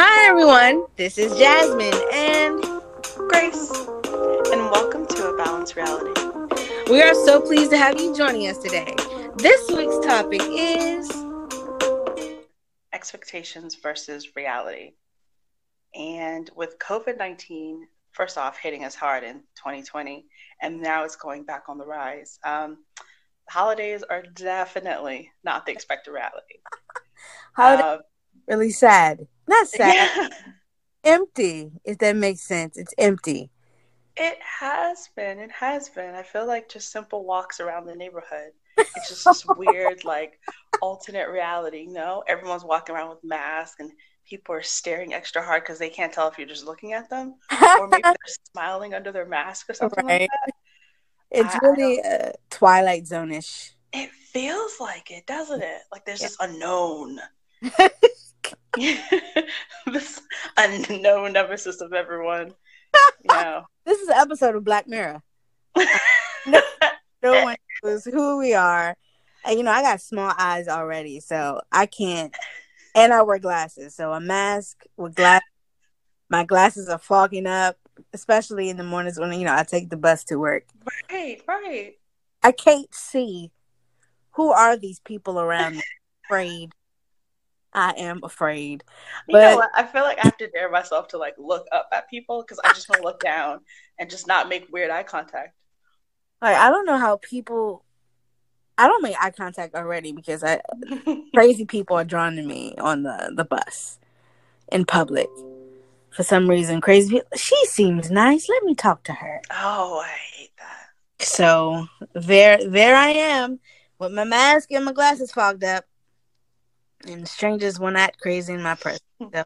Hi everyone, this is Jasmine and Grace, and welcome to A Balanced Reality. We are so pleased to have you joining us today. This week's topic is expectations versus reality. And with COVID-19, first off, hitting us hard in 2020, and now it's going back on the rise. Holidays are definitely not the expected reality. Holidays really sad. Not sad. Yeah. Empty, if that makes sense. It's empty. It has been. I feel like just simple walks around the neighborhood. It's just this weird, like, alternate reality, you know? Everyone's walking around with masks, and people are staring extra hard because they can't tell if you're just looking at them. Or maybe they're smiling under their mask or something right. Like that. It's really Twilight Zone-ish. It feels like it, doesn't it? Like there's this unknown. This unknown nemesis of everyone. You know. This is an episode of Black Mirror. No one knows who we are. And, you know, I got small eyes already, so I can't. And I wear glasses, so a mask with glasses. My glasses are fogging up, especially in the mornings when, you know, I take the bus to work. Right. I can't see. Who are these people around me? Afraid. I am afraid. But you know what? I feel like I have to dare myself to, like, look up at people because I just want to look down and just not make weird eye contact. Like, I don't know how people... I don't make eye contact already because crazy people are drawn to me on the bus in public. For some reason, crazy people... She seems nice. Let me talk to her. Oh, I hate that. So, there I am with my mask and my glasses fogged up. And strangers will not crazy in my presence. So.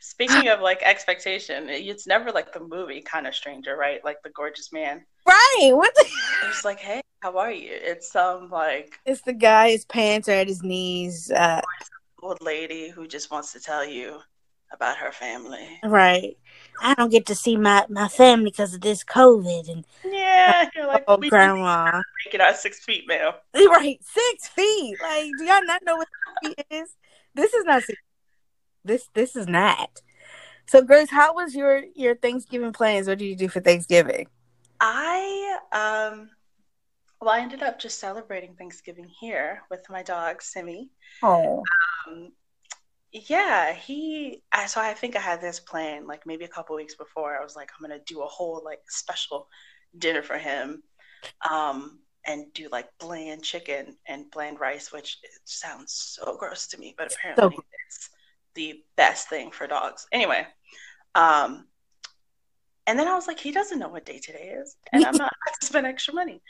Speaking of, like, expectation, it's never like the movie kind of stranger, right? Like The Gorgeous Man. Right. What the? It's like, hey, how are you? It's some like. It's the guy, his pants are at his knees. Old lady who just wants to tell you about her family. Right. I don't get to see my family because of this COVID. And yeah, you're like, oh, grandma. We're making our 6 feet, ma'am. Right, 6 feet. Like, do y'all not know what 6 feet is? This is not 6 feet. This is not. So, Grace, how was your Thanksgiving plans? What did you do for Thanksgiving? I ended up just celebrating Thanksgiving here with my dog, Simmy. Oh. Yeah, so I think I had this plan, like, maybe a couple weeks before. I was like, I'm going to do a whole, like, special dinner for him and do, like, bland chicken and bland rice, which it sounds so gross to me, but apparently it's the best thing for dogs. Anyway, and then I was like, he doesn't know what day today is, and I'm not going to spend extra money.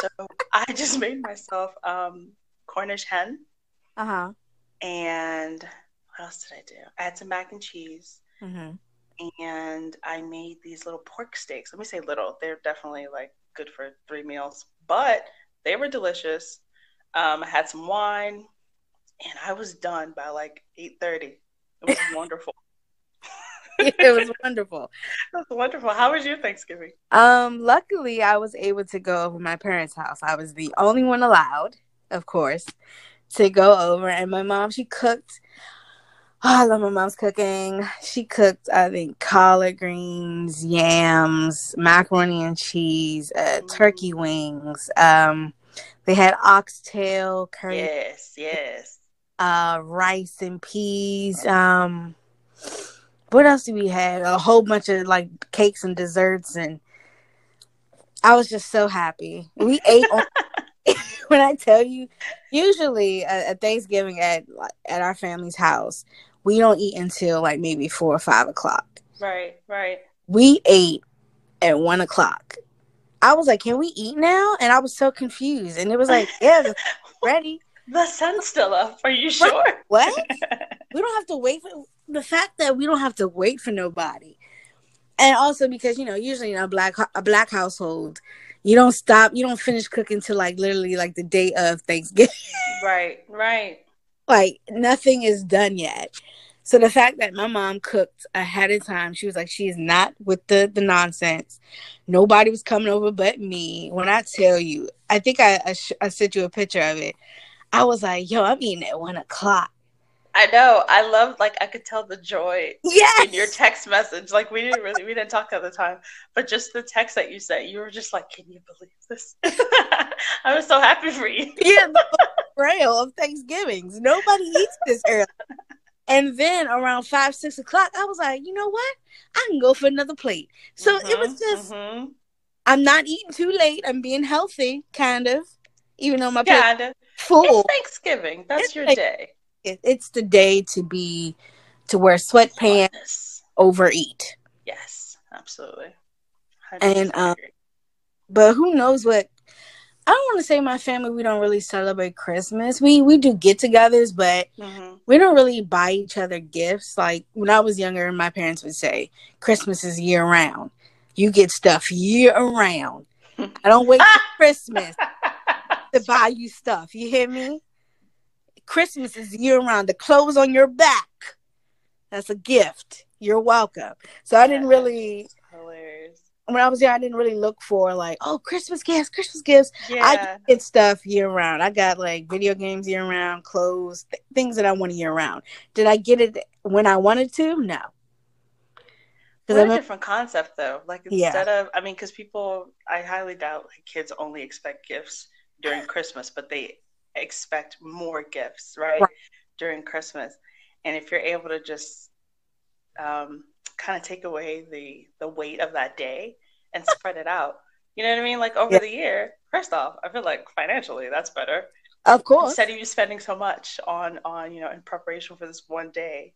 So I just made myself Cornish hen. Uh-huh. And... what else did I do? I had some mac and cheese, and I made these little pork steaks. Let me say little. They're definitely, like, good for 3 meals, but they were delicious. I had some wine, and I was done by, like, 8:30. It was wonderful. How was your Thanksgiving? Luckily, I was able to go over to my parents' house. I was the only one allowed, of course, to go over, and my mom, she cooked. Oh, I love my mom's cooking. She cooked, I think, collard greens, yams, macaroni and cheese, turkey wings. They had oxtail curry. Yes. Rice and peas. What else did we have? A whole bunch of, like, cakes and desserts. And I was just so happy. We ate on... When I tell you, usually at Thanksgiving at our family's house, we don't eat until, like, maybe 4 or 5 o'clock. Right. We ate at 1 o'clock. I was like, "Can we eat now?" And I was so confused. And it was like, "Yeah, ready." The sun's still up. Are you sure? What? We don't have to wait for the fact that we don't have to wait for nobody, and also because, you know, usually in a black household. You don't stop. You don't finish cooking till, like, literally, like, the day of Thanksgiving. Right. Like, nothing is done yet. So the fact that my mom cooked ahead of time, she was like, she is not with the nonsense. Nobody was coming over but me. When I tell you, I think I sent you a picture of it. I was like, yo, I'm eating at 1 o'clock. I know. I love, like, I could tell the joy in your text message. Like, we didn't talk at the time, but just the text that you sent, you were just like, can you believe this? I was so happy for you. Yeah, the trail of Thanksgivings. Nobody eats this early. And then around 5, 6 o'clock, I was like, you know what? I can go for another plate. So it was just, I'm not eating too late. I'm being healthy, kind of, even though my plate's full. It's Thanksgiving. That's your day. It's the day to wear sweatpants, overeat. Yes, absolutely. And but who knows what? I don't want to say my family. We don't really celebrate Christmas. We do get-togethers, but we don't really buy each other gifts. Like when I was younger, my parents would say Christmas is year round. You get stuff year around. I don't wait for Christmas to buy you stuff. You hear me? Christmas is year-round. The clothes on your back, that's a gift. You're welcome. So I didn't really, when I was young, I didn't really look for like, oh, Christmas gifts. Yeah. I get stuff year-round. I got like video games year-round, clothes, things that I wanted year-round. Did I get it when I wanted to? No. What a different concept, though. Like, instead of, I mean, because people, I highly doubt like kids only expect gifts during Christmas, but they expect more gifts right during Christmas. And if you're able to just kind of take away the weight of that day and spread it out, you know what I mean, like over the year. First off, I feel like financially that's better, of course, instead of you spending so much on you know, in preparation for this one day.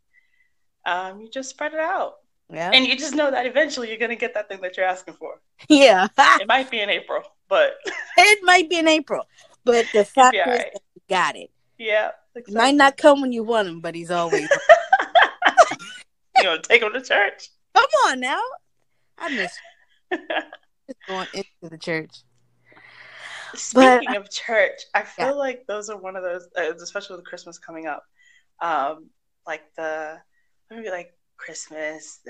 You just spread it out. Yeah. And you just know that eventually you're going to get that thing that you're asking for. Yeah. It might be in April, but but the fact is that you got it. Yeah. Exactly. It might not come when you want him, but he's always you gonna take him to church. Come on now. I miss you. Just going into the church. Speaking of church, I feel like those are one of those, especially with Christmas coming up. Like maybe like Christmas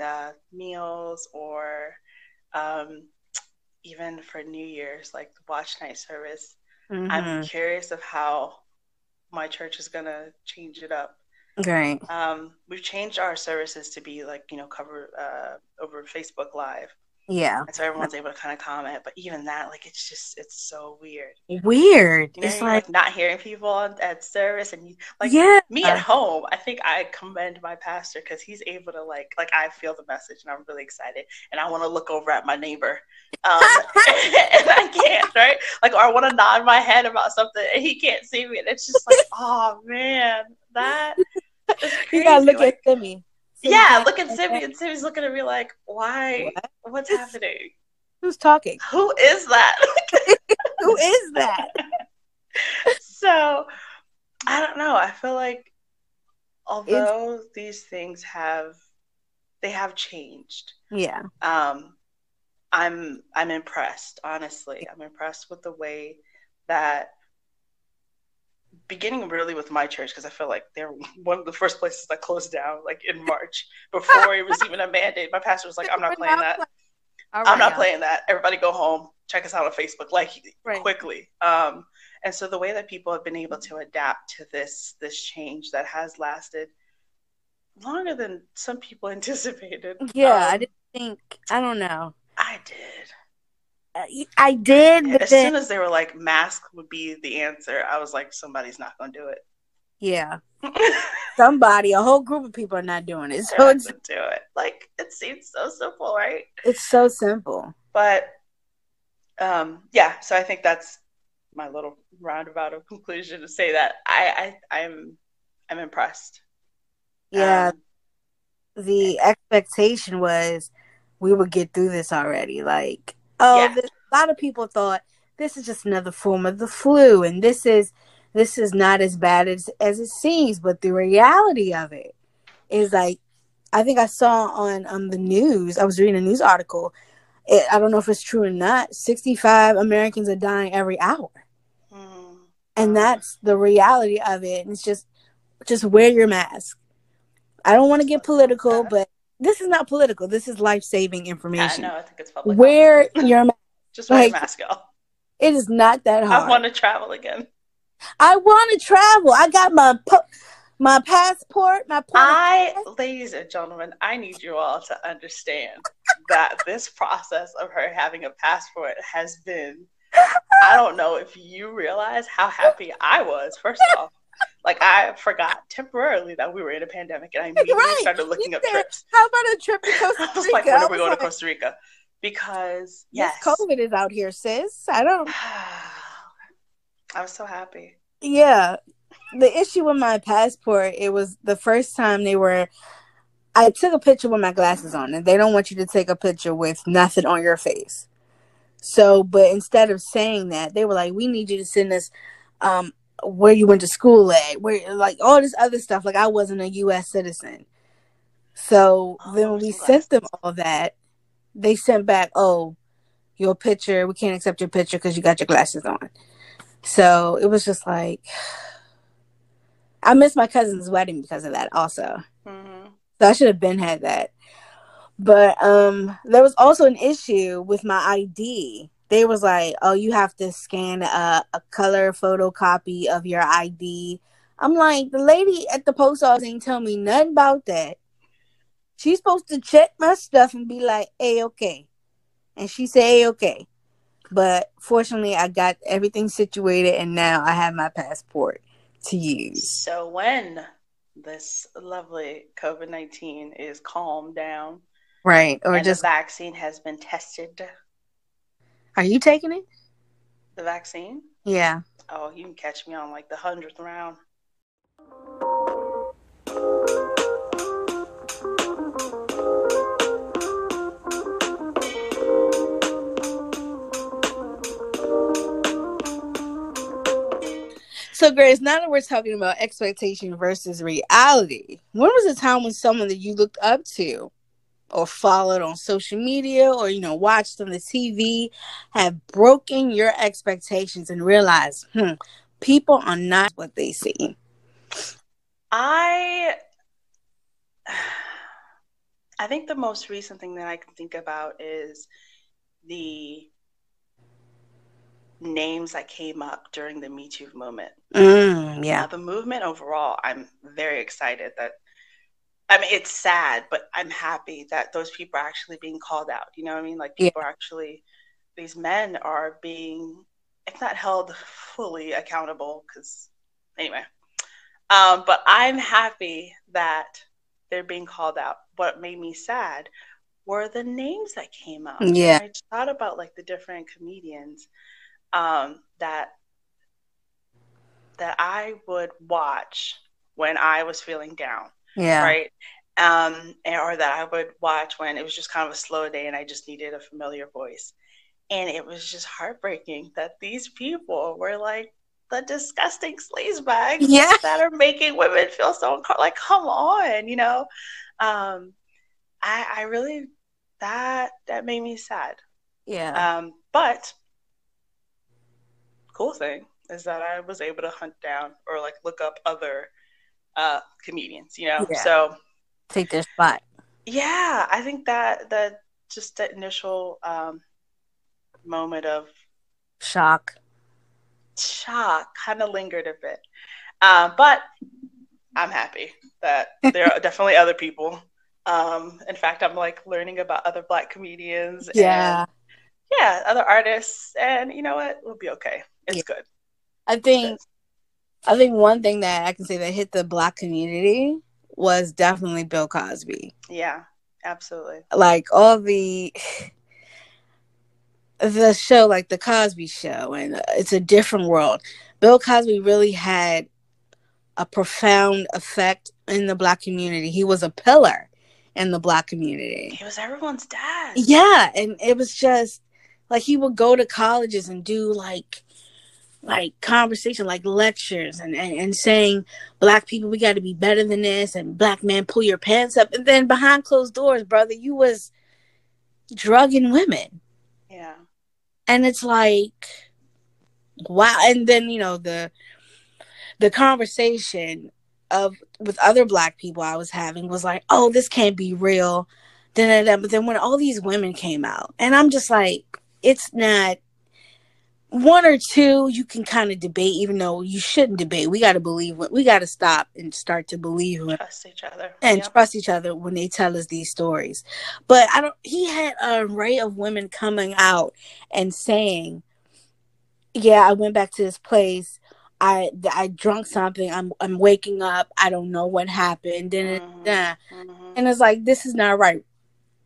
meals, or even for New Year's, like the watch night service. I'm curious of how my church is going to change it up. Right. We've changed our services to be like, you know, cover over Facebook Live. Yeah. And so everyone's able to kind of comment. But even that, like, it's just, it's so weird. You know, it's like not hearing people at service. And like me at home, I think I commend my pastor because he's able to like I feel the message and I'm really excited. And I want to look over at my neighbor. And I can't, right? Like, or I want to nod my head about something and he can't see me. And it's just like, oh, man, that is crazy. You got to look at Simmy. Yeah, look at Simmy, and Simmy's looking at me like, why? What's happening? Who's talking? Who is that? Who is that? So, I don't know. I feel like although these things have changed. Yeah. I'm impressed, honestly. I'm impressed with the way that, beginning really with my church, because I feel like they're one of the first places that closed down, like in March, before it was even a mandate. My pastor was like, I'm not playing that. I'm not playing that. Everybody go home. Check us out on Facebook, like quickly. And so the way that people have been able to adapt to this change that has lasted longer than some people anticipated. Yeah, I didn't think, I don't know. I did. But as soon as they were like, mask would be the answer, I was like, somebody's not going to do it. Yeah. Somebody, a whole group of people are not doing it. So it's do it. Like, it seems so simple, right? It's so simple. But, yeah, so I think that's my little roundabout of conclusion to say that I'm impressed. Yeah. The expectation was we would get through this already. Like, a lot of people thought this is just another form of the flu, and this is not as bad as it seems. But the reality of it is, like, I think I saw on the news, I was reading a news article. I don't know if it's true or not. 65 Americans are dying every hour, and that's the reality of it. And it's just wear your mask. I don't want to get political, but this is not political. This is life-saving information. Yeah, no, I think it's public. Wear your mask. Just wear your mask, y'all. It is not that hard. I want to travel again. I got my my passport, my passport. Ladies and gentlemen, I need you all to understand that this process of her having a passport has been, I don't know if you realize how happy I was, first off. Like, I forgot temporarily that we were in a pandemic, and I immediately started looking up trips. How about a trip to Costa Rica? I was like, when are we going to Costa Rica? Because, yes, COVID is out here, sis. I don't. I was so happy. Yeah. The issue with my passport, it was the first time they were, I took a picture with my glasses on, and they don't want you to take a picture with nothing on your face. So, but instead of saying that, they were like, we need you to send us where you went to school at, where, like, all this other stuff. Like, I wasn't a U.S. citizen. So then when we sent them all that, they sent back, oh, your picture, we can't accept your picture because you got your glasses on. So it was just like, I missed my cousin's wedding because of that also. Mm-hmm. So I should have been had that. But there was also an issue with my ID. They was like, oh, you have to scan a color photocopy of your ID. I'm like, the lady at the post office ain't tell me nothing about that. She's supposed to check my stuff and be like, hey, okay. And she said, hey, okay. But fortunately, I got everything situated, and now I have my passport to use. So when this lovely COVID-19 is calmed down, right, or and just the vaccine has been tested. Are you taking it? The vaccine? Yeah. Oh, you can catch me on like the 100th round. So, Grace, now that we're talking about expectation versus reality, when was a time when someone that you looked up to or followed on social media or, you know, watched on the TV have broken your expectations and realized, people are not what they see? I think the most recent thing that I can think about is the names that came up during the Me Too movement. Now, the movement overall, I'm very excited that, I mean, it's sad, but I'm happy that those people are actually being called out. You know what I mean? Like, people are actually, these men are being, if not held fully accountable, because anyway. But I'm happy that they're being called out. What made me sad were the names that came up. Yeah. And I just thought about, like, the different comedians that I would watch when I was feeling down, right? Or that I would watch when it was just kind of a slow day and I just needed a familiar voice. And it was just heartbreaking that these people were like the disgusting sleazebags that are making women feel so uncomfortable. Like, come on, you know? I really, that made me sad. Yeah. But cool thing is that I was able to hunt down or like look up other comedians, you know, so take their spot. Yeah, I think that just that initial moment of shock kind of lingered a bit, but I'm happy that there are definitely other people. In fact, I'm like learning about other Black comedians and other artists, and you know what, we'll be okay. It's good. I think one thing that I can say that hit the Black community was definitely Bill Cosby. Yeah, absolutely. Like all the show, like The Cosby Show, and It's a Different World. Bill Cosby really had a profound effect in the Black community. He was a pillar in the Black community. He was everyone's dad. Yeah, and it was just like he would go to colleges and do like conversation, like lectures, and saying, Black people, we got to be better than this, and Black men, pull your pants up. And then behind closed doors, brother, you was drugging women. Yeah. And it's like, wow. And then, you know, the conversation with other Black people I was having was like, oh, this can't be real. But then when all these women came out, and I'm just like, it's not one or two you can kind of debate, even though you shouldn't debate. We got to believe. We got to stop and start to believe. Trust each other. And yep. Trust each other when they tell us these stories. But I don't. He had an array of women coming out and saying, yeah, I went back to this place. I drunk something. I'm waking up. I don't know what happened. And it's like, this is not right.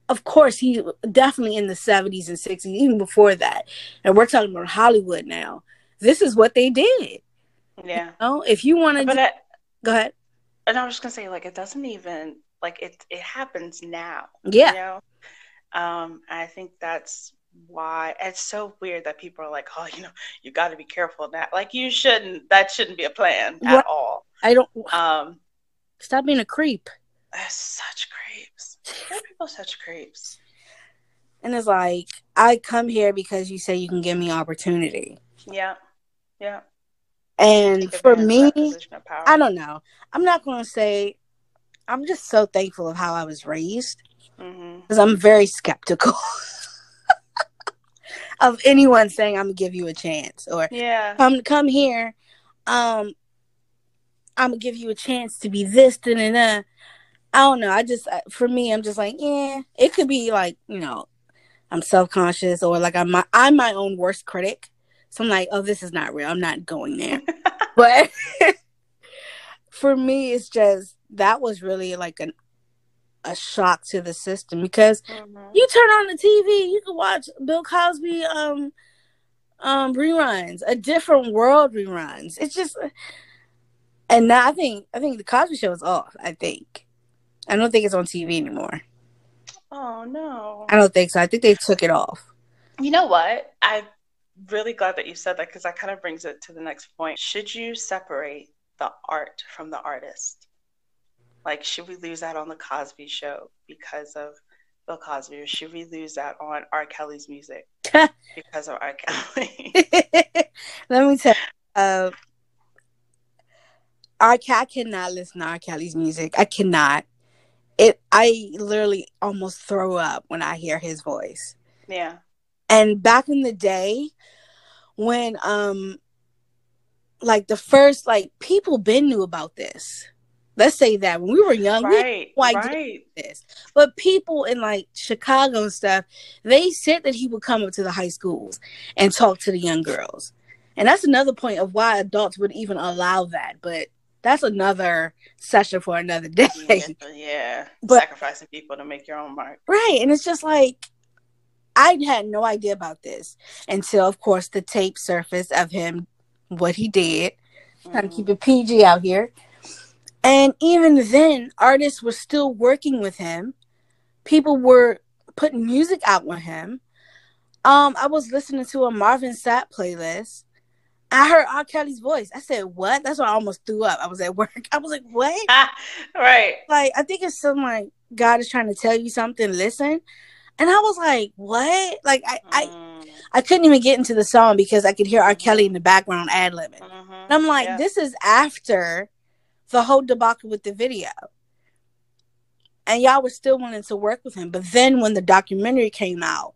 Of course, he definitely in the 70s and 60s, even before that. And we're talking about Hollywood now. This is what they did. Yeah. You know? If you want to... Go ahead. And I was just going to say, like, it doesn't even... Like, it happens now. Yeah. You know? I think that's why... It's so weird that people are like, oh, you know, you got to be careful now. Like, you shouldn't... That shouldn't be a plan at all. I don't... Stop being a creep. Such creeps. People are such creeps. And it's like, I come here because you say you can give me opportunity. Yeah. Yeah. And for me, I don't know. I'm not going to say, I'm just so thankful of how I was raised. Because I'm very skeptical of anyone saying, I'm going to give you a chance. Or, come here. I'm going to give you a chance to be this, da-da-da. I don't know. I just, for me, I'm just like, yeah. It could be like, you know, I'm self-conscious or like I'm my own worst critic. So I'm like, oh, this is not real. I'm not going there. But for me, it's just, that was really like a shock to the system because you turn on the TV, you can watch Bill Cosby reruns, A Different World reruns. It's just, and now I think The Cosby Show is off, I think. I don't think it's on TV anymore. Oh, no. I don't think so. I think they took it off. You know what? I'm really glad that you said that because that kind of brings it to the next point. Should you separate the art from the artist? Like, should we lose out on The Cosby Show because of Bill Cosby? Or should we lose out on R. Kelly's music because of R. Kelly? Let me tell you. I cannot listen to R. Kelly's music. I cannot. I literally almost throw up when I hear his voice. Yeah. And back in the day when like the first like people been knew about this. Let's say that when we were young, we didn't know this. But people in like Chicago and stuff, they said that he would come up to the high schools and talk to the young girls. And that's another point of why adults would even allow that, but that's another session for another day. Yeah. But, sacrificing people to make your own mark. Right. And it's just like, I had no idea about this until, of course, the tape surfaced of him, what he did. Trying to keep it PG out here. And even then, artists were still working with him. People were putting music out with him. I was listening to a Marvin Sapp playlist. I heard R. Kelly's voice. I said, what? That's why I almost threw up. I was at work. I was like, what? Right. Like, I think it's something like God is trying to tell you something. Listen. And I was like, what? Like, I couldn't even get into the song because I could hear R. Kelly in the background ad-libbing. And I'm like, this is after the whole debacle with the video. And y'all were still wanting to work with him. But then when the documentary came out,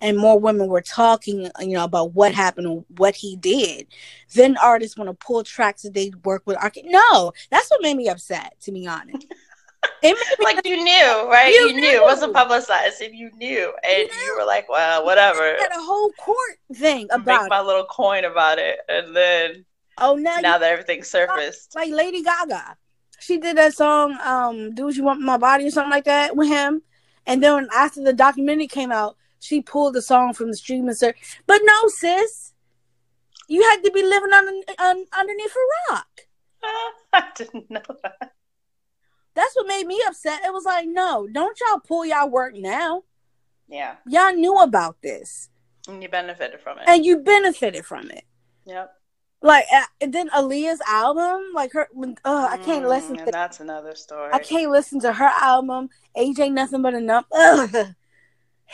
and more women were talking, you know, about what happened and what he did. Then artists want to pull tracks that they work with. No, that's what made me upset, to be honest. Like, you knew, right? You knew. It wasn't publicized, and you knew. And you were like, well, whatever. I had a whole court thing about it. Make my little coin about it. And then, now that everything surfaced. Like Lady Gaga. She did that song, Do What You Want With My Body or something like that with him. And then after the documentary came out, she pulled a song from the streaming service. But no, sis. You had to be living underneath a rock. I didn't know that. That's what made me upset. It was like, no, don't y'all pull y'all work now. Yeah. Y'all knew about this. And you benefited from it. Yep. Like, then Aaliyah's album, like her, I can't listen to that's another story. I can't listen to her album, AJ Nothing But a Number.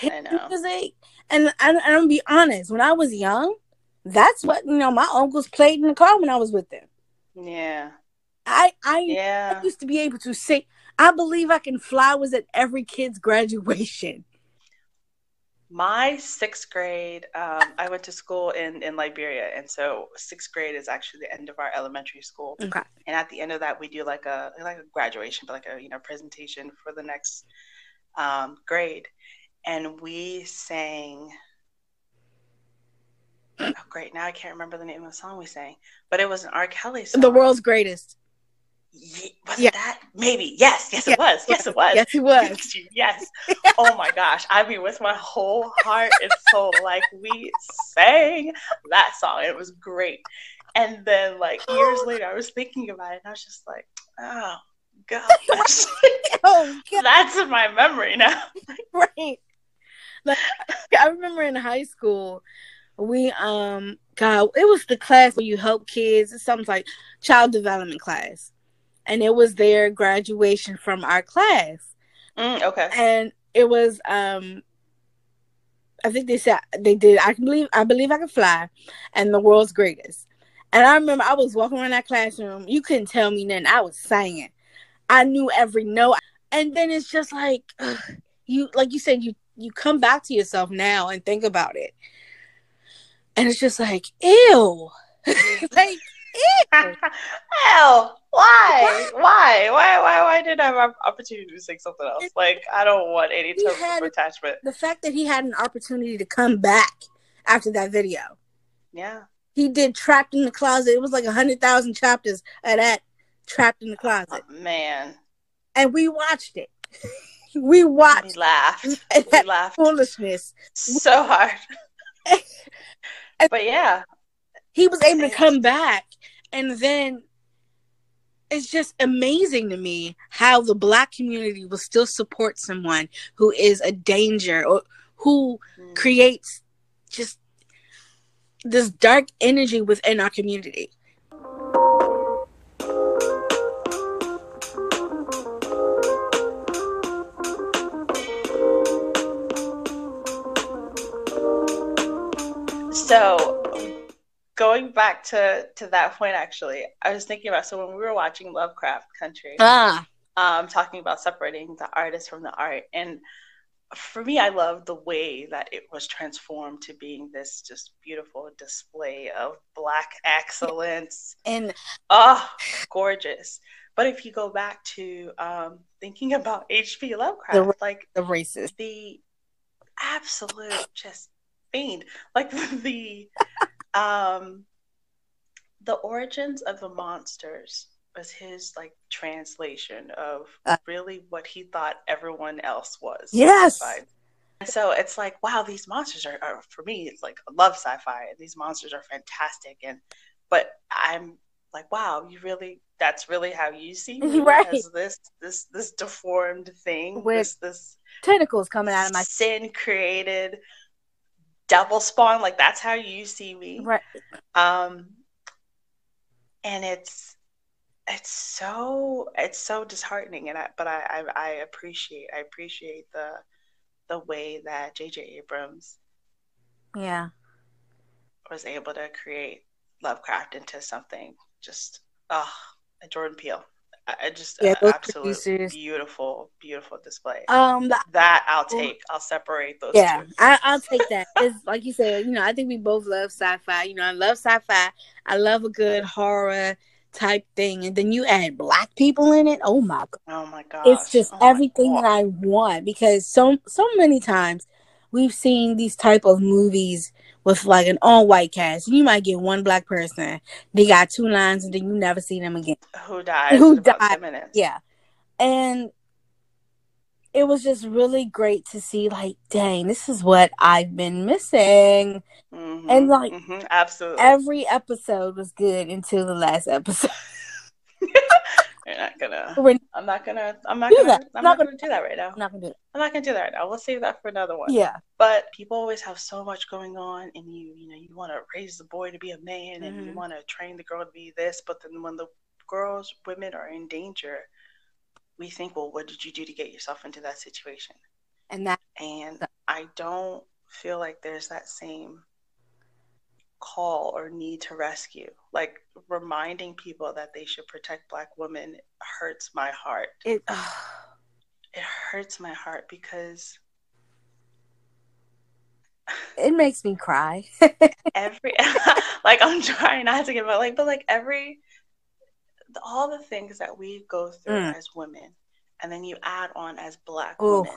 I know. Music. And I'm gonna be honest, when I was young, that's what, you know, my uncles played in the car when I was with them. Yeah. I used to be able to sing. I Believe I Can Fly was at every kid's graduation. My sixth grade, I went to school in Liberia. And so sixth grade is actually the end of our elementary school. Okay. And at the end of that, we do like a graduation, but presentation for the next grade. And we sang, oh great, now I can't remember the name of the song we sang, but it was an R. Kelly song. The World's Greatest. That maybe yes. It was yes it was yes. Oh my gosh, I mean, with my whole heart and soul, we sang that song. It was great. And then years later, I was thinking about it, and I was just oh gosh. Oh gosh. That's in my memory now. Right. I remember in high school, we it was the class where you help kids. It's something like child development class. And it was their graduation from our class. Okay. And it was, I think they said they did I Believe I Can Fly and The World's Greatest. And I remember I was walking around that classroom. You couldn't tell me nothing. I was singing. I knew every note. And then it's just you come back to yourself now and think about it. And it's just ew. Hell, why did I have an opportunity to sing something else? I don't want any term of attachment. The fact that he had an opportunity to come back after that video. Yeah. He did Trapped in the Closet. It was 100,000 chapters of that Trapped in the Closet. Oh, man. And we watched it. We laughed. We laughed. Foolishness. So hard. But yeah. He was able to come back, and then it's just amazing to me how the Black community will still support someone who is a danger or who creates just this dark energy within our community. So, going back to that point, actually, I was thinking about, so when we were watching Lovecraft Country, talking about separating the artist from the art, and for me, I love the way that it was transformed to being this just beautiful display of Black excellence. And gorgeous. But if you go back to thinking about H.P. Lovecraft, the racist, the absolute just fiend, the the origins of the monsters was his translation of really what he thought everyone else was. Yes. Sci-fi. And so it's wow, these monsters are for me, it's I love sci-fi. These monsters are fantastic. But I'm wow, you really, that's really how you see me, right? As this deformed thing with this tentacles coming out of my sin created double spawn, that's how you see me, right? And it's so disheartening, I appreciate the way that J.J. Abrams was able to create Lovecraft into something just Jordan Peele. Absolutely producers. Beautiful display. That I'll take. I'll separate those two. Yeah, I'll take that. It's like you said, I think we both love sci-fi. I love sci-fi. I love a good horror type thing. And then you add Black people in it. Oh, my God. Oh, my God. It's just everything that I want, because so many times we've seen these type of movies with an all-white cast. You might get one Black person. They got two lines, and then you never see them again. Who died? About 10 minutes. Yeah. And it was just really great to see, dang, this is what I've been missing. Mm-hmm. And, absolutely. Every episode was good until the last episode. I'm not gonna do that right now. We'll save that for another one. Yeah. But people always have so much going on, and you want to raise the boy to be a man, mm-hmm. and you want to train the girl to be this. But then when the women are in danger, we think, well, what did you do to get yourself into that situation? And I don't feel like there's that same call or need to rescue. Reminding people that they should protect Black women hurts my heart. It hurts my heart, because it makes me cry. I'm trying not to give up, all the things that we go through as women, and then you add on as Black women.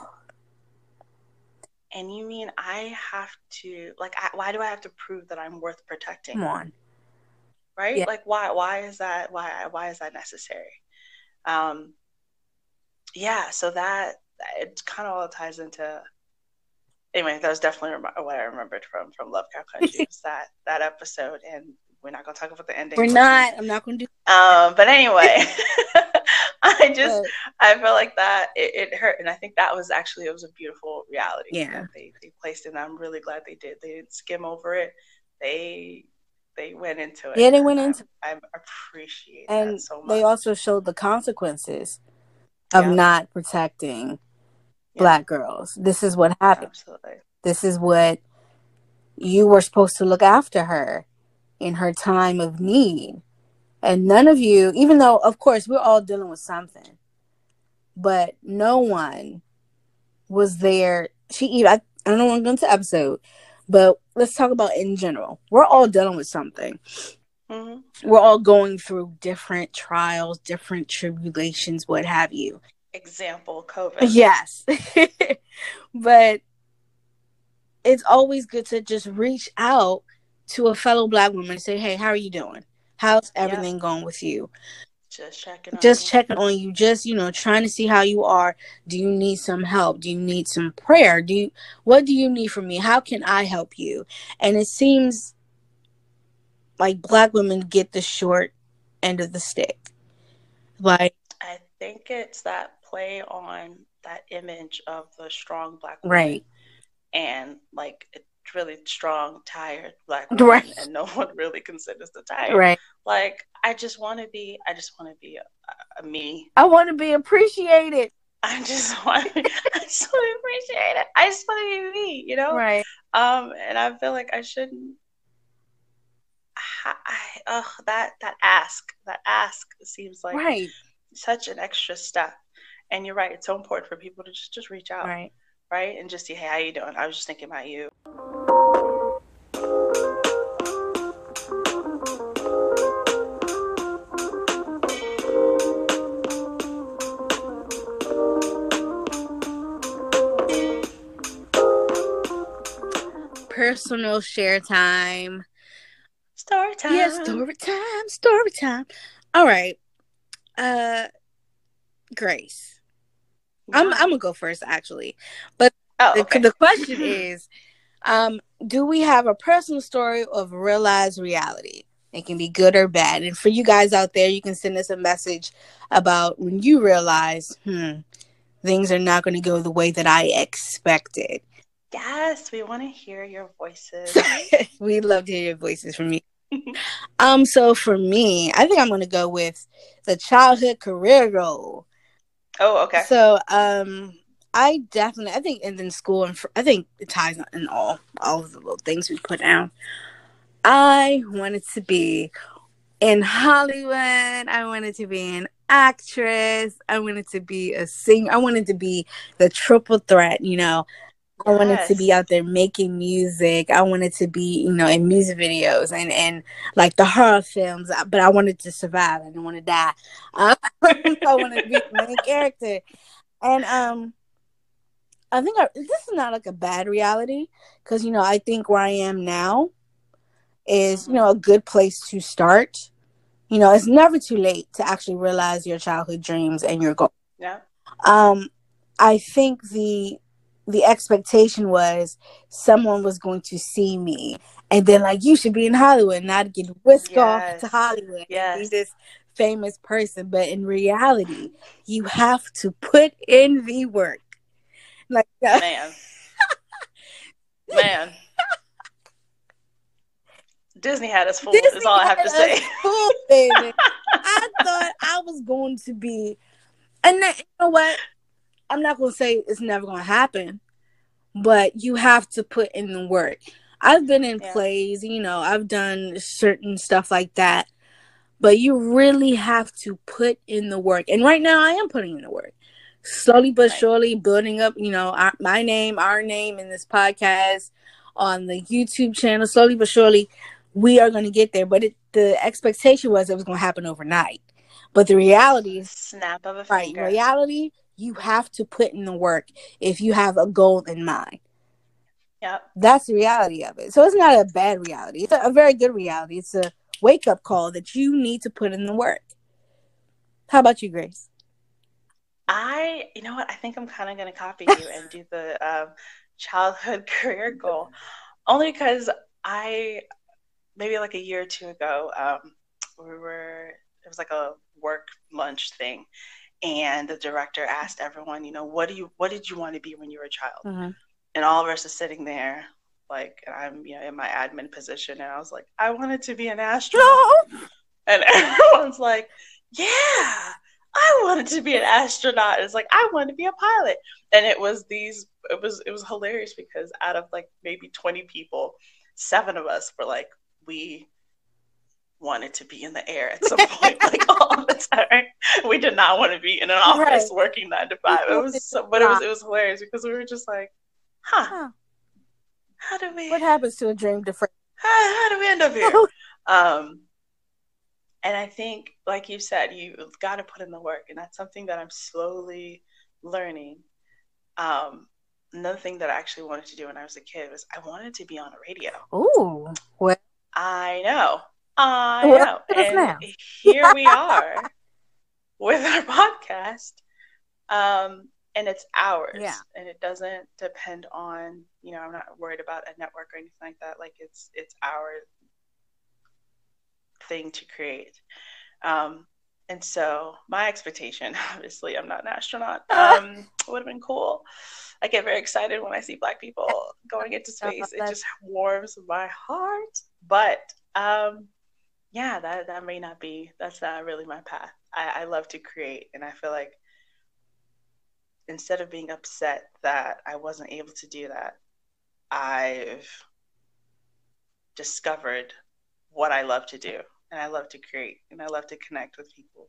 And you mean I have to, why do I have to prove that I'm worth protecting? Come on. Right? Yeah. Why is that necessary? So that it kind of all ties into, anyway, that was definitely what I remembered from Lovecraft Country, was that episode, and we're not going to talk about the ending. We're not. I'm not going to do that. But anyway, I felt like that it hurt. And I think that was actually, it was a beautiful reality that they placed in. I'm really glad they did. They didn't skim over it. They went into it. Yeah, they went into it. I appreciate that so much. And they also showed the consequences of not protecting Black girls. This is what happened. Absolutely. This is what you were supposed to look after her in her time of need. And none of you, even though, of course, we're all dealing with something, but no one was there. I don't want to go into episode, but let's talk about in general. We're all dealing with something. Mm-hmm. We're all going through different trials, different tribulations, what have you. Example, COVID. Yes. But it's always good to just reach out to a fellow Black woman and say, hey, how are you doing? How's everything going with you? Just checking on you. Just, trying to see how you are. Do you need some help? Do you need some prayer? What do you need from me? How can I help you? And it seems like Black women get the short end of the stick. I think it's that play on that image of the strong Black woman. Right. And really strong, tired Black woman, right. And no one really considers the tired. Right. I just want to be a me. I want to be appreciated. I just want to appreciate it. I just want to be me, Right. And I feel like I shouldn't. That ask seems like such an extra step. And you're right. It's so important for people to just reach out. Right. Right? And just see, hey, how you doing? I was just thinking about you. Personal share time. Story time. Yeah, story time. Story time. All right. Grace. I'm gonna go first, actually, but the question is, do we have a personal story of realized reality? It can be good or bad. And for you guys out there, you can send us a message about when you realize, things are not going to go the way that I expected. Yes, we want to hear your voices. We love to hear your voices from you. So for me, I think I'm going to go with the childhood career role. Oh, okay. So, I think in school, and I think it ties in all of the little things we put down. I wanted to be in Hollywood. I wanted to be an actress. I wanted to be a singer. I wanted to be the triple threat, I wanted to be out there making music. I wanted to be, in music videos and the horror films. But I wanted to survive. I didn't want to die. I wanted to be the main character. And I think this is not a bad reality because, I think where I am now is, a good place to start. It's never too late to actually realize your childhood dreams and your goals. Yeah. I think the expectation was someone was going to see me and then you should be in Hollywood, not get whisked off to Hollywood and be this famous person. But in reality, you have to put in the work. Man. Disney had us fooled is all I have to say. Fooled, baby. I thought I was going to be, and you know what? I'm not going to say it's never going to happen, but you have to put in the work. I've been in plays, I've done certain stuff like that, but you really have to put in the work. And right now I am putting in the work. Slowly but surely building up, our name in this podcast, on the YouTube channel. Slowly but surely, we are going to get there. But the expectation was it was going to happen overnight. But the reality is, snap of a finger. Right, reality, you have to put in the work if you have a goal in mind. Yep. That's the reality of it. So it's not a bad reality. It's a very good reality. It's a wake-up call that you need to put in the work. How about you, Grace? You know what? I think I'm kind of going to copy you and do the childhood career goal. Only because maybe like a year or two ago, it was like a work lunch thing. And the director asked everyone, you know, what did you want to be when you were a child? Mm-hmm. And all of us are sitting there, like, and I'm, you know, in my admin position. And I was like, I wanted to be an astronaut. And everyone's like, yeah, I wanted to be an astronaut. And it's like, I wanted to be a pilot. And it was hilarious because out of like maybe 20 people, 7 of us were like, we wanted to be in the air at some point, like all the time. We did not want to be in an office working 9 to 5. It was hilarious because we were just like, how do we? What happens to a dream deferred? How do we end up here? And I think, like you said, you've got to put in the work, and that's something that I'm slowly learning. Another thing that I actually wanted to do when I was a kid was I wanted to be on a radio. Ooh, what? I know. And here we are with our podcast. And it's ours. Yeah. And it doesn't depend on, you know, I'm not worried about a network or anything like that. Like it's our thing to create. And so my expectation, obviously I'm not an astronaut. It would have been cool. I get very excited when I see Black people going into space. It just warms my heart. But yeah, that may not be, that's not really my path. I love to create, and I feel like instead of being upset that I wasn't able to do that, I've discovered what I love to do, and I love to create, and I love to connect with people.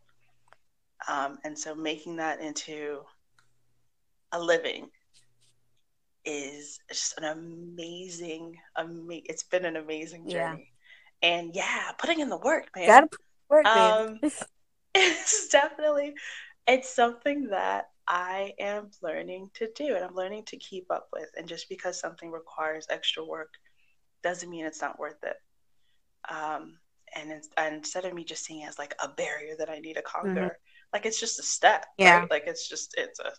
And so making that into a living is just an amazing, it's been an amazing journey. Yeah. And yeah, putting in the work, man. Gotta put in the work, man. It's something that I am learning to do, and I'm learning to keep up with. And just because something requires extra work doesn't mean it's not worth it. And instead of me just seeing it as like a barrier that I need to conquer, mm-hmm. like it's just a step. Yeah. Right? Like it's a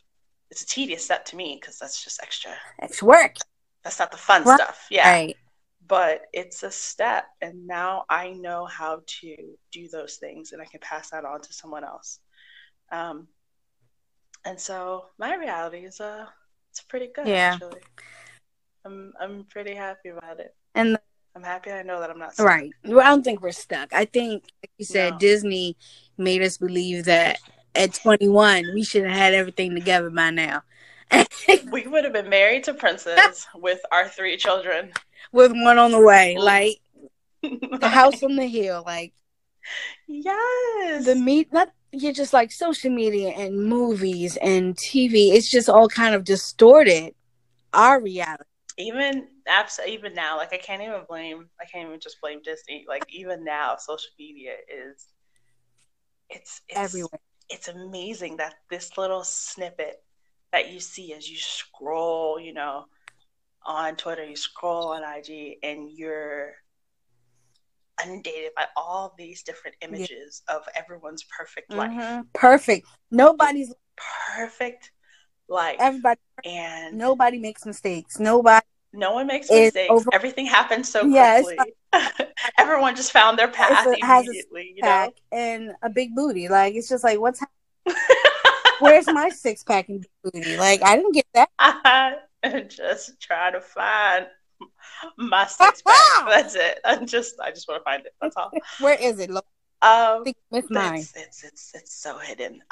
tedious step to me because that's just extra. It's work. That's not the fun stuff. Yeah. Right. But it's a step. And now I know how to do those things, and I can pass that on to someone else. And so my reality is it's pretty good, actually. I'm pretty happy about it. And I'm happy I know that I'm not stuck. Right. Well, I don't think we're stuck. I think, like you said, Disney made us believe that at 21, we should have had everything together by now. We would have been married to princes with our 3 children. With one on the way. Like, the house on the hill. Like, yes. You're just like social media and movies and TV. It's just all kind of distorted our reality. Even now, like I can't even just blame Disney. Like even now, social media is it's everywhere. It's amazing that this little snippet that you see as you scroll, you know, on Twitter, you scroll on IG, and you're inundated by all these different images of everyone's perfect life. Mm-hmm. Perfect. Nobody's perfect life. Everybody. And nobody makes mistakes. No one makes mistakes. Everything happens so quickly. Like, everyone just found their path immediately. You know? And a big booty. Like, it's just like, what's happening? Where's my 6-pack and big booty? Like, I didn't get that. I'm just trying to find my 6-pack. That's it. I just want to find it. That's all. Where is it? It's mine. It's so hidden.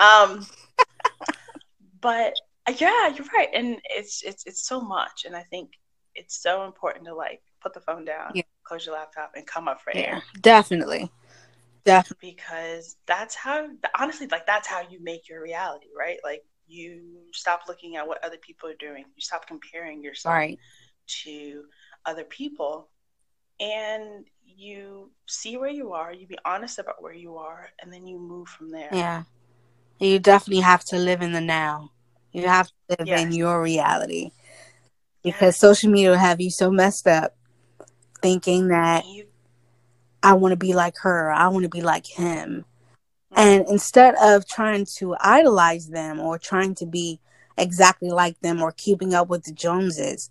But yeah, you're right, and it's so much, and I think it's so important to like put the phone down, close your laptop, and come up for air. Definitely, because that's how you make your reality, right? Like you stop looking at what other people are doing, you stop comparing yourself to other people, and you see where you are, you be honest about where you are, and then you move from there. Yeah. You definitely have to live in the now. You have to live in your reality, because social media will have you so messed up thinking that I want to be like her, I want to be like him. And instead of trying to idolize them or trying to be exactly like them or keeping up with the Joneses,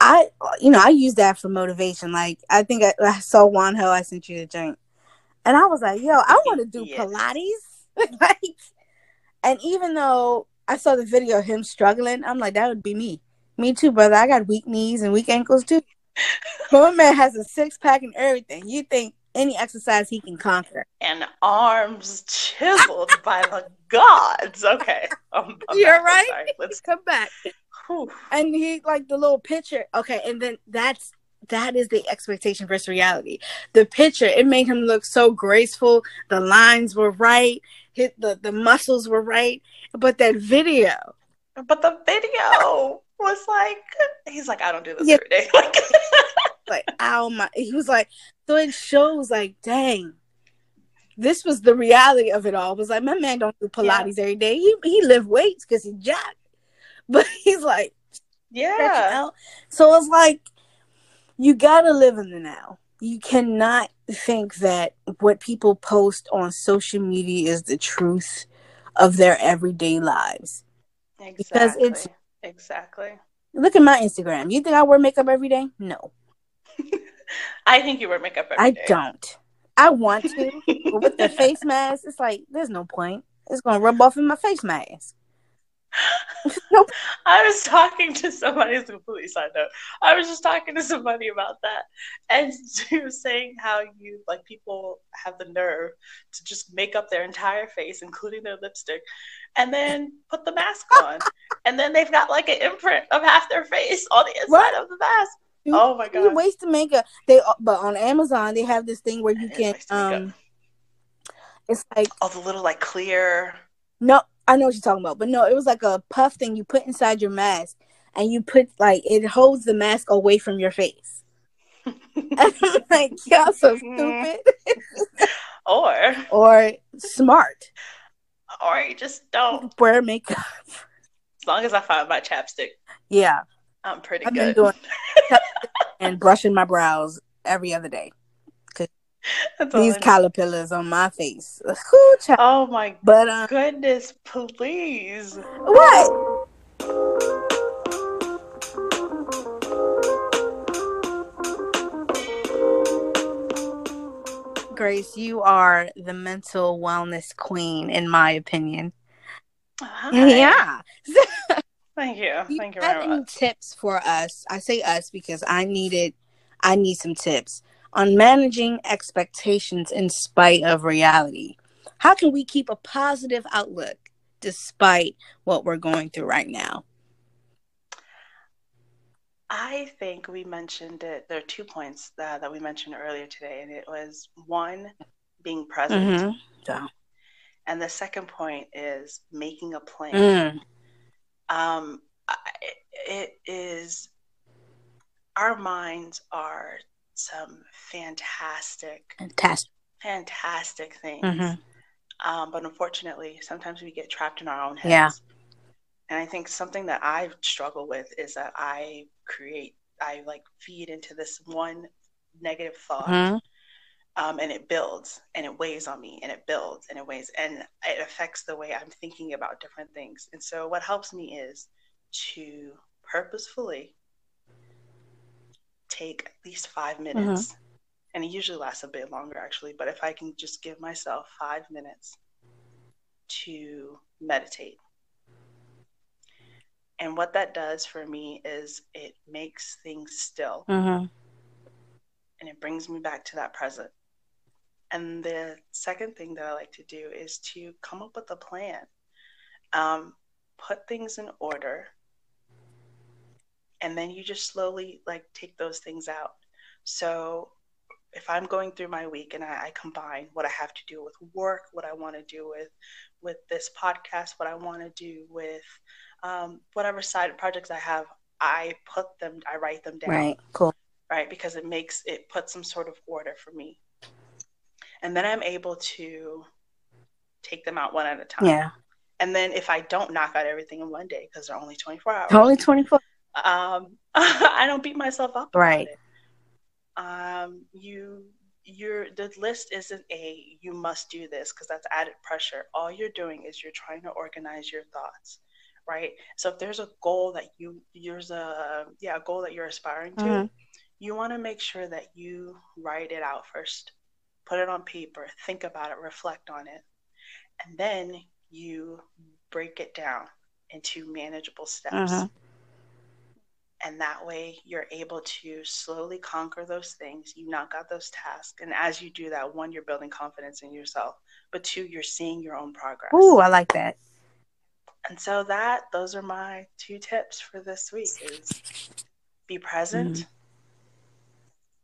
I use that for motivation. Like, I think I saw Juan Ho, I sent you the joint. And I was like, yo, I want to do Pilates. And even though I saw the video of him struggling, I'm like, that would be me. Me too, brother. I got weak knees and weak ankles too. My man has a six-pack and everything. You think any exercise he can conquer. And arms chiseled by the gods. Okay. You're right. Let's come back. Whew. And he, like, the little picture. Okay. And then that is the expectation versus reality. The picture, it made him look so graceful. The lines were right. The muscles were right. But that video. But the video was like, he's like, I don't do this every day. Like, ow, my. He was like, so it shows, like, dang, this was the reality of it all. It was like, my man don't do Pilates every day. He lift weights because he jacked. But he's like, so it's like, you got to live in the now. You cannot think that what people post on social media is the truth of their everyday lives. Exactly. Because it's exactly. Look at my Instagram. You think I wear makeup every day? No. I think you wear makeup every day. I don't. I want to. But with the face mask, it's like, there's no point. It's going to rub off in my face mask. Nope. I was talking to somebody, it's a completely side note. I was just talking to somebody about that. And she was saying how people have the nerve to just make up their entire face, including their lipstick, and then put the mask on. And then they've got like an imprint of half their face on the inside of the mask. Oh my god! You waste the makeup. But on Amazon they have this thing where you can it's like all the little like clear. No, I know what you're talking about, but no, it was like a puff thing you put inside your mask, and you put like it holds the mask away from your face. And I'm like, y'all so stupid. or smart. Or you just don't wear makeup. As long as I find my chapstick. Yeah. I'm pretty good. I've been doing and brushing my brows every other day. These caterpillars on my face. Ooh, oh my goodness, please. What? Grace, you are the mental wellness queen, in my opinion. Hi. Yeah. Thank you very much. Any tips for us? I say us because I need some tips on managing expectations in spite of reality. How can we keep a positive outlook despite what we're going through right now? I think we mentioned it. There are 2 points that we mentioned earlier today, and it was one, being present. Mm-hmm. Yeah. And the second point is making a plan. Mm. It is, our minds are some fantastic things. Mm-hmm. But unfortunately, sometimes we get trapped in our own heads. Yeah. And I think something that I struggle with is that I feed into this one negative thought. Mm-hmm. And it builds, and it weighs on me, and it builds, and it weighs, and it affects the way I'm thinking about different things. And so what helps me is to purposefully take at least 5 minutes, mm-hmm. and it usually lasts a bit longer, actually, but if I can just give myself 5 minutes to meditate. And what that does for me is it makes things still, mm-hmm. and it brings me back to that present. And the second thing that I like to do is to come up with a plan. Put things in order. And then you just slowly take those things out. So if I'm going through my week and I combine what I have to do with work, what I want to do with this podcast, what I want to do with whatever side projects I have, I write them down. Right, cool. right? Because it makes, it puts some sort of order for me. And then I'm able to take them out one at a time. Yeah. And then if I don't knock out everything in one day, because they're only 24 hours. Only 24. I don't beat myself up. Right. About it. The list isn't a, you must do this, because that's added pressure. All you're doing is you're trying to organize your thoughts, right? So if there's a goal that you're aspiring to, mm-hmm. you want to make sure that you write it out first, put it on paper, think about it, reflect on it, and then you break it down into manageable steps. Mm-hmm. And that way you're able to slowly conquer those things. You knock out those tasks. And as you do that, one, you're building confidence in yourself, but two, you're seeing your own progress. Ooh, I like that. And so those are my two tips for this week is be present, mm-hmm.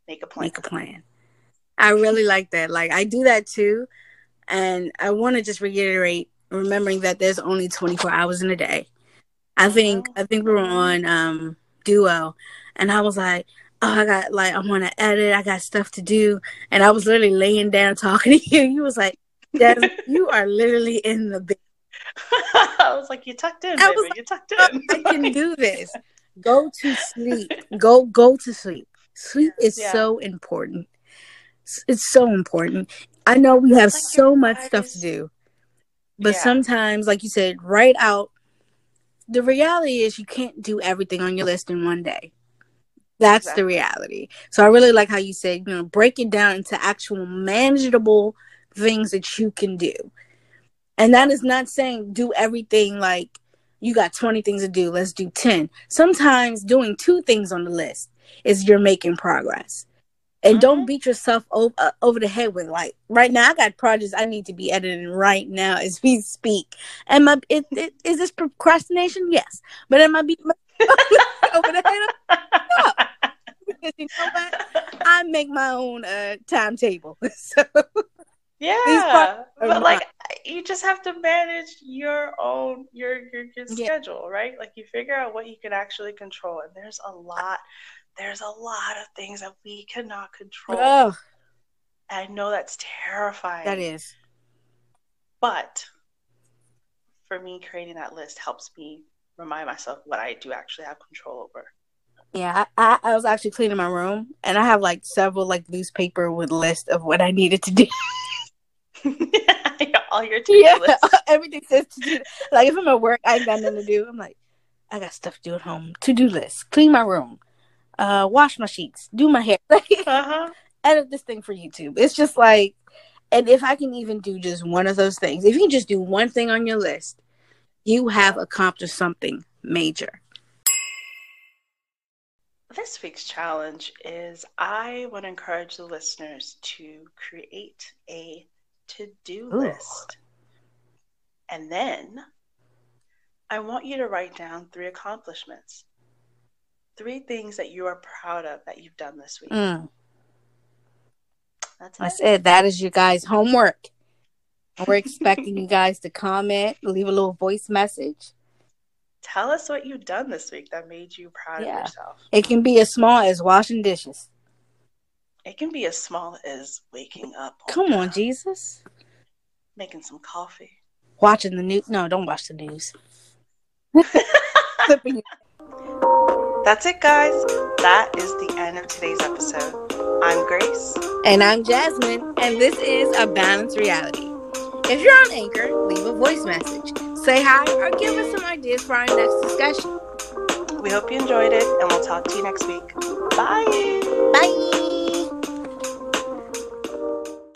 make a plan. I really like that. Like, I do that too. And I want to just reiterate, remembering that there's only 24 hours in a day. I think we were on, Duo, and I was like, oh, I want to edit, I got stuff to do, and I was literally laying down talking to you. You was like, Jasmine, you are literally in the bed. I was like, you tucked in, baby. Like, you tucked in. I can do this. Go to sleep. Go to sleep. Sleep is so important. It's so important. I know we have so much stuff to do, but sometimes, like you said, write out. The reality is you can't do everything on your list in one day. That's exactly. The reality. So I really like how you said, you know, break it down into actual manageable things that you can do. And that is not saying do everything like you got 20 things to do. Let's do 10. Sometimes doing 2 things on the list is you're making progress. And mm-hmm. don't beat yourself over the head with, like, right now I got projects I need to be editing right now as we speak. Am I? Is this procrastination? Yes. But am I beating myself over the head? No. Because you know what? I make my own timetable. So, yeah. But, like, you just have to manage your own your schedule, right? Like, you figure out what you can actually control. And there's a lot. There's a lot of things that we cannot control. Ugh. I know that's terrifying. That is. But for me, creating that list helps me remind myself what I do actually have control over. Yeah, I was actually cleaning my room, and I have like several like loose paper with list of what I needed to do. All your to-do lists. Everything says to do. Like, if I'm at work, I ain't got nothing to do. I'm like, I got stuff to do at home. To-do list. Clean my room. Wash my sheets, do my hair, edit this thing for YouTube. It's just like, and if I can even do just one of those things, if you can just do one thing on your list, you have accomplished something major. This week's challenge is I want to encourage the listeners to create a to-do list. And then I want you to write down 3 accomplishments. 3 things that you are proud of that you've done this week. That's it. That is your guys' homework. We're expecting you guys to comment, leave a little voice message. Tell us what you've done this week that made you proud of yourself. It can be as small as washing dishes. It can be as small as waking up. Come on, Jesus. Making some coffee. Watching the news. No, don't watch the news. That's it, guys. That is the end of today's episode. I'm Grace. And I'm Jasmine. And this is A Balanced Reality. If you're on Anchor, leave a voice message. Say hi or give us some ideas for our next discussion. We hope you enjoyed it, and we'll talk to you next week. Bye.